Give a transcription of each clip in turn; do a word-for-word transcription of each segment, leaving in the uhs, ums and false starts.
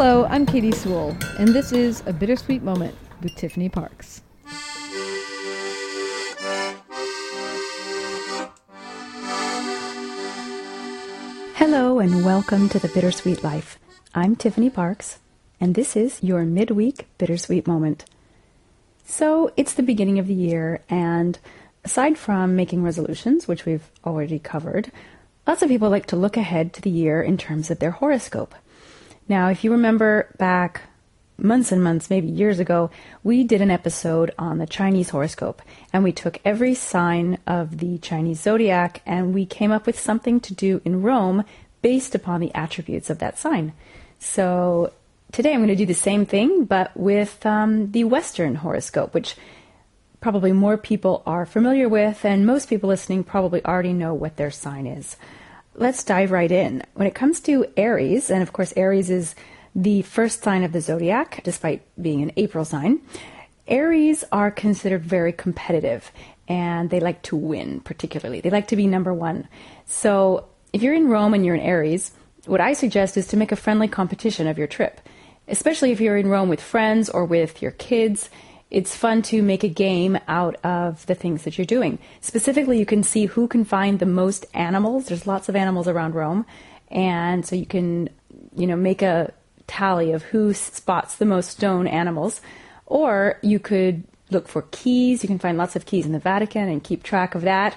Hello, I'm Katie Sewell, and this is A Bittersweet Moment with Tiffany Parks. Hello, and welcome to The Bittersweet Life. I'm Tiffany Parks, and this is your midweek Bittersweet Moment. So, it's the beginning of the year, and aside from making resolutions, which we've already covered, lots of people like to look ahead to the year in terms of their horoscope. Now, if you remember back months and months, maybe years ago, we did an episode on the Chinese horoscope, and we took every sign of the Chinese zodiac, and we came up with something to do in Rome based upon the attributes of that sign. So today I'm going to do the same thing, but with um, the Western horoscope, which probably more people are familiar with, and most people listening probably already know what their sign is. Let's dive right in. When it comes to Aries, and of course Aries is the first sign of the zodiac, despite being an April sign, Aries are considered very competitive, and they like to win particularly. They like to be number one. So if you're in Rome and you're in Aries, what I suggest is to make a friendly competition of your trip, especially if you're in Rome with friends or with your kids. It's fun to make a game out of the things that you're doing. Specifically, you can see who can find the most animals. There's lots of animals around Rome. And so you can, you know, make a tally of who spots the most stone animals. Or you could look for keys. You can find lots of keys in the Vatican and keep track of that.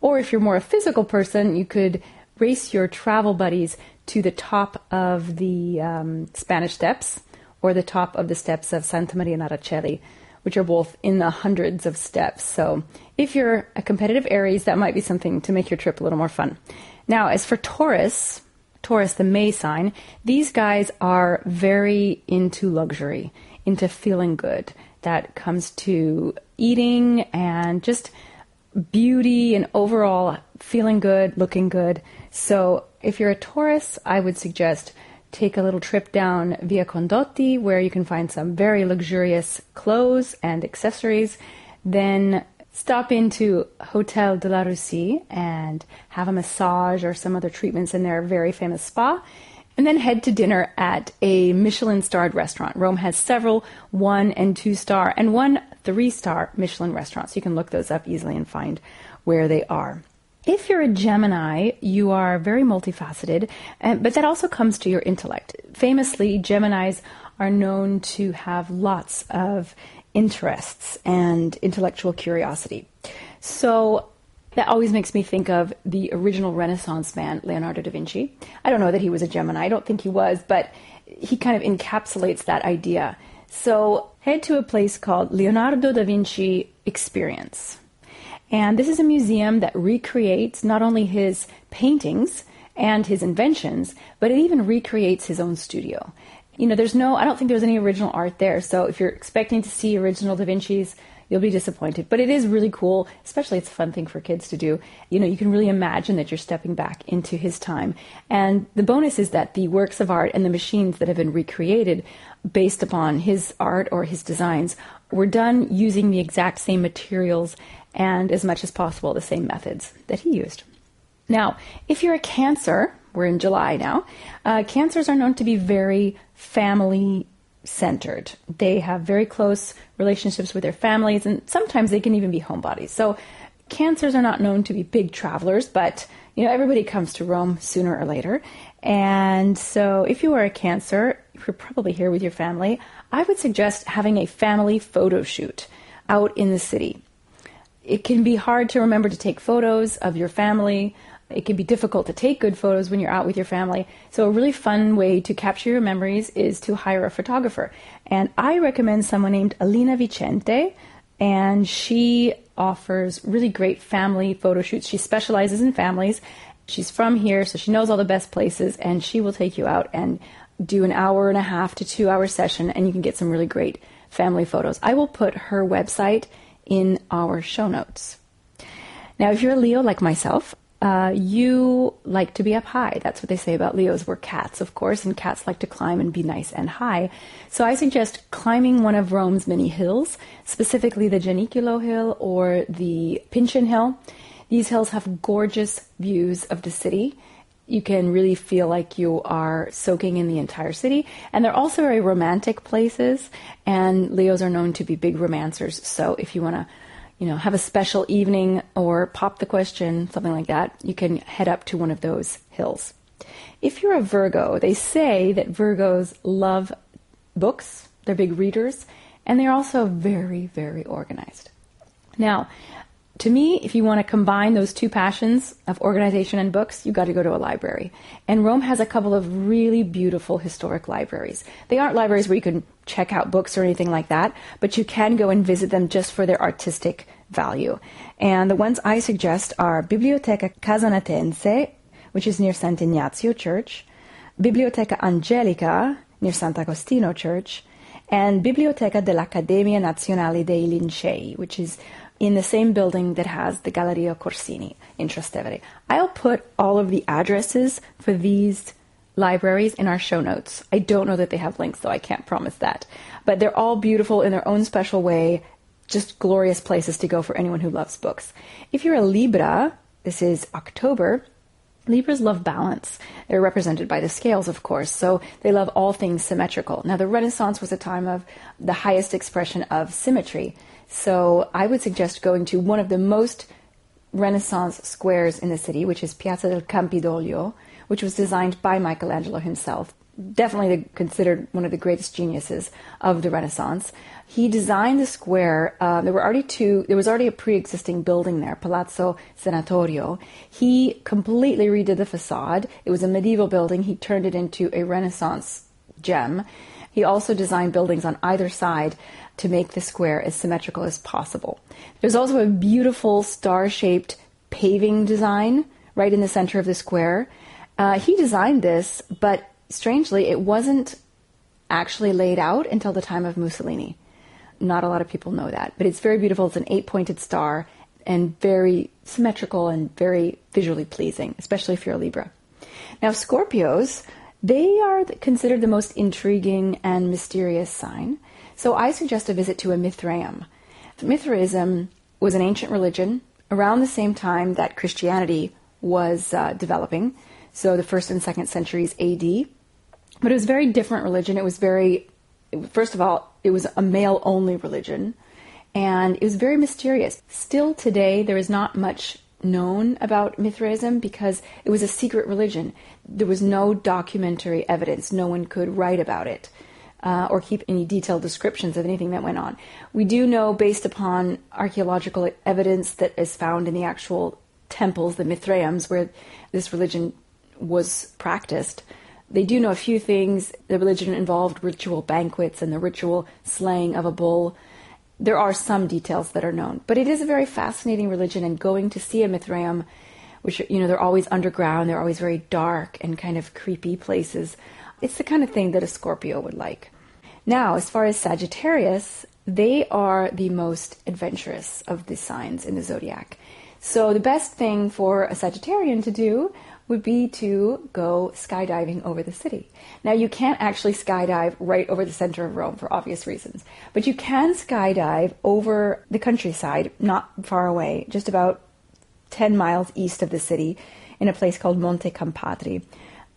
Or if you're more a physical person, you could race your travel buddies to the top of the um, Spanish Steps or the top of the steps of Santa Maria Naracelli, which are both in the hundreds of steps. So if you're a competitive Aries, that might be something to make your trip a little more fun. Now, as for Taurus, Taurus, the May sign, these guys are very into luxury, into feeling good. That comes to eating and just beauty and overall feeling good, looking good. So if you're a Taurus, I would suggest take a little trip down Via Condotti, where you can find some very luxurious clothes and accessories. Then stop into Hotel de la Russie and have a massage or some other treatments in their very famous spa. And then head to dinner at a Michelin-starred restaurant. Rome has several one- and two-star and one three-star Michelin restaurants. You can look those up easily and find where they are. If you're a Gemini, you are very multifaceted, but that also comes to your intellect. Famously, Geminis are known to have lots of interests and intellectual curiosity. So that always makes me think of the original Renaissance man, Leonardo da Vinci. I don't know that he was a Gemini. I don't think he was, but he kind of encapsulates that idea. So head to a place called Leonardo da Vinci Experience. And this is a museum that recreates not only his paintings and his inventions, but it even recreates his own studio. You know, there's no, I don't think there's any original art there. So if you're expecting to see original Da Vinci's, you'll be disappointed. But it is really cool, especially it's a fun thing for kids to do. You know, you can really imagine that you're stepping back into his time. And the bonus is that the works of art and the machines that have been recreated based upon his art or his designs were done using the exact same materials and as much as possible the same methods that he used. Now, if you're a Cancer, we're in July now, uh, Cancers are known to be very family-centered. They have very close relationships with their families, and sometimes they can even be homebodies. So Cancers are not known to be big travelers, but you know everybody comes to Rome sooner or later. And so if you are a Cancer, you're probably here with your family. I would suggest having a family photo shoot out in the city. It can be hard to remember to take photos of your family. It can be difficult to take good photos when you're out with your family. So a really fun way to capture your memories is to hire a photographer. And I recommend someone named Alina Vicente, and she offers really great family photo shoots. She specializes in families. She's from here, so she knows all the best places, and she will take you out and do an hour and a half to two hour session, and you can get some really great family photos. I will put her website in our show notes. Now, if you're a Leo like myself, uh, you like to be up high. That's what they say about Leos. We're cats, of course, and cats like to climb and be nice and high. So I suggest climbing one of Rome's many hills, specifically the Janiculo Hill or the Pincian Hill. These hills have gorgeous views of the city, you can really feel like you are soaking in the entire city. And they're also very romantic places, and Leos are known to be big romancers. So if you want to, you know, have a special evening or pop the question, something like that, you can head up to one of those hills. If you're a Virgo, they say that Virgos love books, they're big readers, and they're also very, very organized. Now, to me, if you want to combine those two passions of organization and books, you got to go to a library. And Rome has a couple of really beautiful historic libraries. They aren't libraries where you can check out books or anything like that, but you can go and visit them just for their artistic value. And the ones I suggest are Biblioteca Casanatense, which is near Sant'Ignazio Church, Biblioteca Angelica, near Sant'Agostino Church, and Biblioteca dell'Accademia Nazionale dei Lincei, which is in the same building that has the Galleria Corsini in Trastevere. I'll put all of the addresses for these libraries in our show notes. I don't know that they have links, so I can't promise that. But they're all beautiful in their own special way, just glorious places to go for anyone who loves books. If you're a Libra, this is October, Libras love balance. They're represented by the scales, of course, so they love all things symmetrical. Now, the Renaissance was a time of the highest expression of symmetry, so I would suggest going to one of the most Renaissance squares in the city, which is Piazza del Campidoglio, which was designed by Michelangelo himself, definitely considered one of the greatest geniuses of the Renaissance. He designed the square. Uh, there were already two, there was already a pre-existing building there, Palazzo Senatorio. He completely redid the facade. It was a medieval building. He turned it into a Renaissance gem. He also designed buildings on either side to make the square as symmetrical as possible. There's also a beautiful star-shaped paving design right in the center of the square. Uh, he designed this, but strangely, it wasn't actually laid out until the time of Mussolini. Not a lot of people know that, but it's very beautiful. It's an eight-pointed star and very symmetrical and very visually pleasing, especially if you're a Libra. Now, Scorpios, they are considered the most intriguing and mysterious sign. So I suggest a visit to a Mithraeum. Mithraism was an ancient religion around the same time that Christianity was uh, developing, so the first and second centuries A D. But it was a very different religion. It was very, first of all, it was a male-only religion, and it was very mysterious. Still today, there is not much known about Mithraism because it was a secret religion. There was no documentary evidence. No one could write about it uh, or keep any detailed descriptions of anything that went on. We do know, based upon archaeological evidence that is found in the actual temples, the Mithraeums, where this religion was practiced, they do know a few things. The religion involved ritual banquets and the ritual slaying of a bull. There are some details that are known, but it is a very fascinating religion, and going to see a Mithraeum, which, you know, they're always underground, they're always very dark and kind of creepy places. It's the kind of thing that a Scorpio would like. Now, as far as Sagittarius, they are the most adventurous of the signs in the zodiac. So the best thing for a Sagittarian to do would be to go skydiving over the city. Now, you can't actually skydive right over the center of Rome for obvious reasons, but you can skydive over the countryside, not far away, just about ten miles east of the city, in a place called Monte Campatri.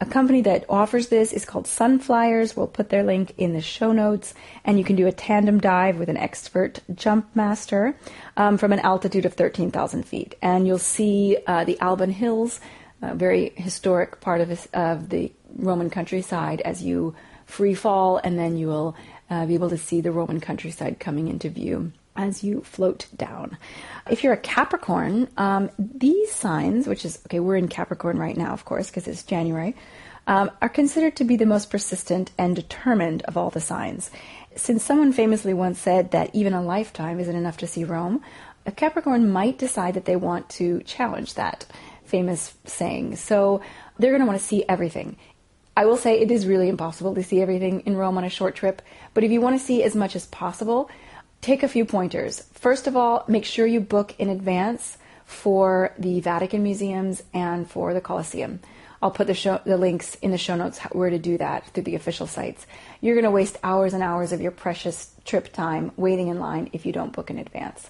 A company that offers this is called Sunflyers. We'll put their link in the show notes, and you can do a tandem dive with an expert jump master um, from an altitude of thirteen thousand feet. And you'll see uh, the Alban Hills, a very historic part of, this, of the Roman countryside, as you free fall, and then you will uh, be able to see the Roman countryside coming into view as you float down. If you're a Capricorn, um, these signs, which is, okay, we're in Capricorn right now, of course, because it's January, um, are considered to be the most persistent and determined of all the signs. Since someone famously once said that even a lifetime isn't enough to see Rome, a Capricorn might decide that they want to challenge that famous saying. So they're going to want to see everything. I will say it is really impossible to see everything in Rome on a short trip, but if you want to see as much as possible, take a few pointers. First of all, make sure you book in advance for the Vatican Museums and for the Colosseum. I'll put the, show, the links in the show notes where to do that through the official sites. You're going to waste hours and hours of your precious trip time waiting in line if you don't book in advance.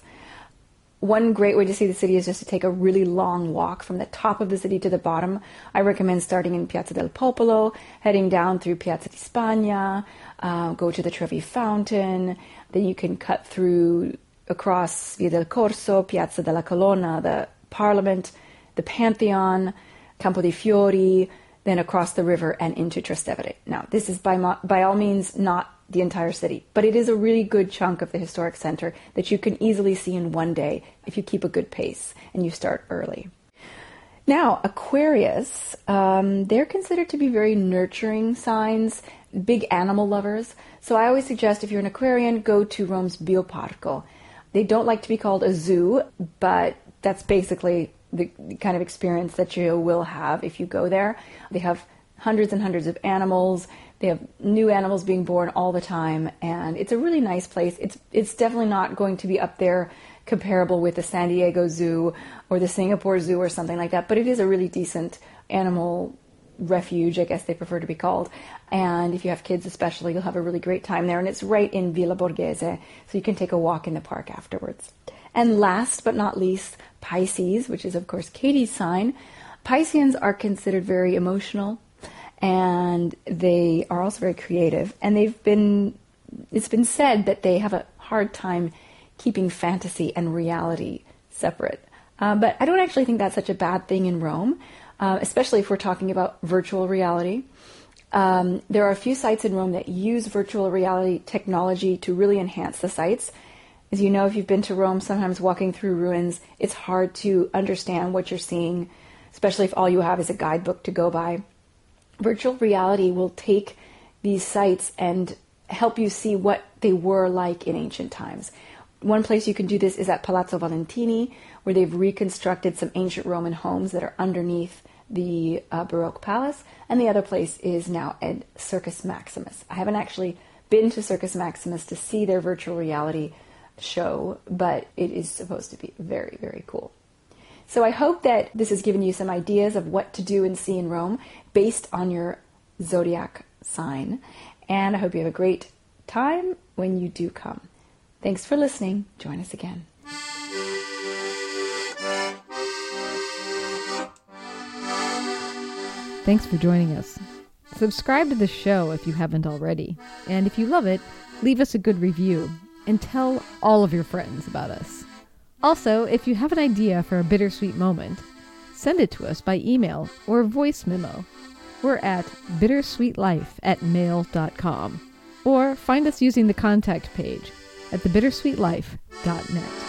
one great way to see the city is just to take a really long walk from the top of the city to the bottom. I recommend starting in Piazza del Popolo, heading down through Piazza di Spagna, uh, go to the Trevi Fountain, then you can cut through across Via del Corso, Piazza della Colonna, the Parliament, the Pantheon, Campo dei Fiori, then across the river and into Trastevere. Now, this is by, mo- by all means not the entire city, but it is a really good chunk of the historic center that you can easily see in one day if you keep a good pace and you start early. Now, Aquarius, um, they're considered to be very nurturing signs, big animal lovers. So I always suggest if you're an Aquarian, go to Rome's Bioparco. They don't like to be called a zoo, but that's basically the kind of experience that you will have if you go there. They have hundreds and hundreds of animals. They have new animals being born all the time, and it's a really nice place. It's it's definitely not going to be up there comparable with the San Diego Zoo or the Singapore Zoo or something like that, but it is a really decent animal refuge, I guess they prefer to be called. And if you have kids especially, you'll have a really great time there, and it's right in Villa Borghese, so you can take a walk in the park afterwards. And last but not least, Pisces, which is of course Katie's sign. Pisceans are considered very emotional, and they are also very creative, and they've been, it's been said that they have a hard time keeping fantasy and reality separate. Uh, but I don't actually think that's such a bad thing in Rome, uh, especially if we're talking about virtual reality. Um, there are a few sites in Rome that use virtual reality technology to really enhance the sites. As you know, if you've been to Rome, sometimes walking through ruins, it's hard to understand what you're seeing, especially if all you have is a guidebook to go by. Virtual reality will take these sites and help you see what they were like in ancient times. One place you can do this is at Palazzo Valentini, where they've reconstructed some ancient Roman homes that are underneath the uh, Baroque palace. And the other place is now at Circus Maximus. I haven't actually been to Circus Maximus to see their virtual reality show, but it is supposed to be very, very cool. So I hope that this has given you some ideas of what to do and see in Rome based on your zodiac sign. And I hope you have a great time when you do come. Thanks for listening. Join us again. Thanks for joining us. Subscribe to the show if you haven't already. And if you love it, leave us a good review and tell all of your friends about us. Also, if you have an idea for a bittersweet moment, send it to us by email or voice memo. We're at bittersweetlife at mail dot com or find us using the contact page at the bittersweet life dot net.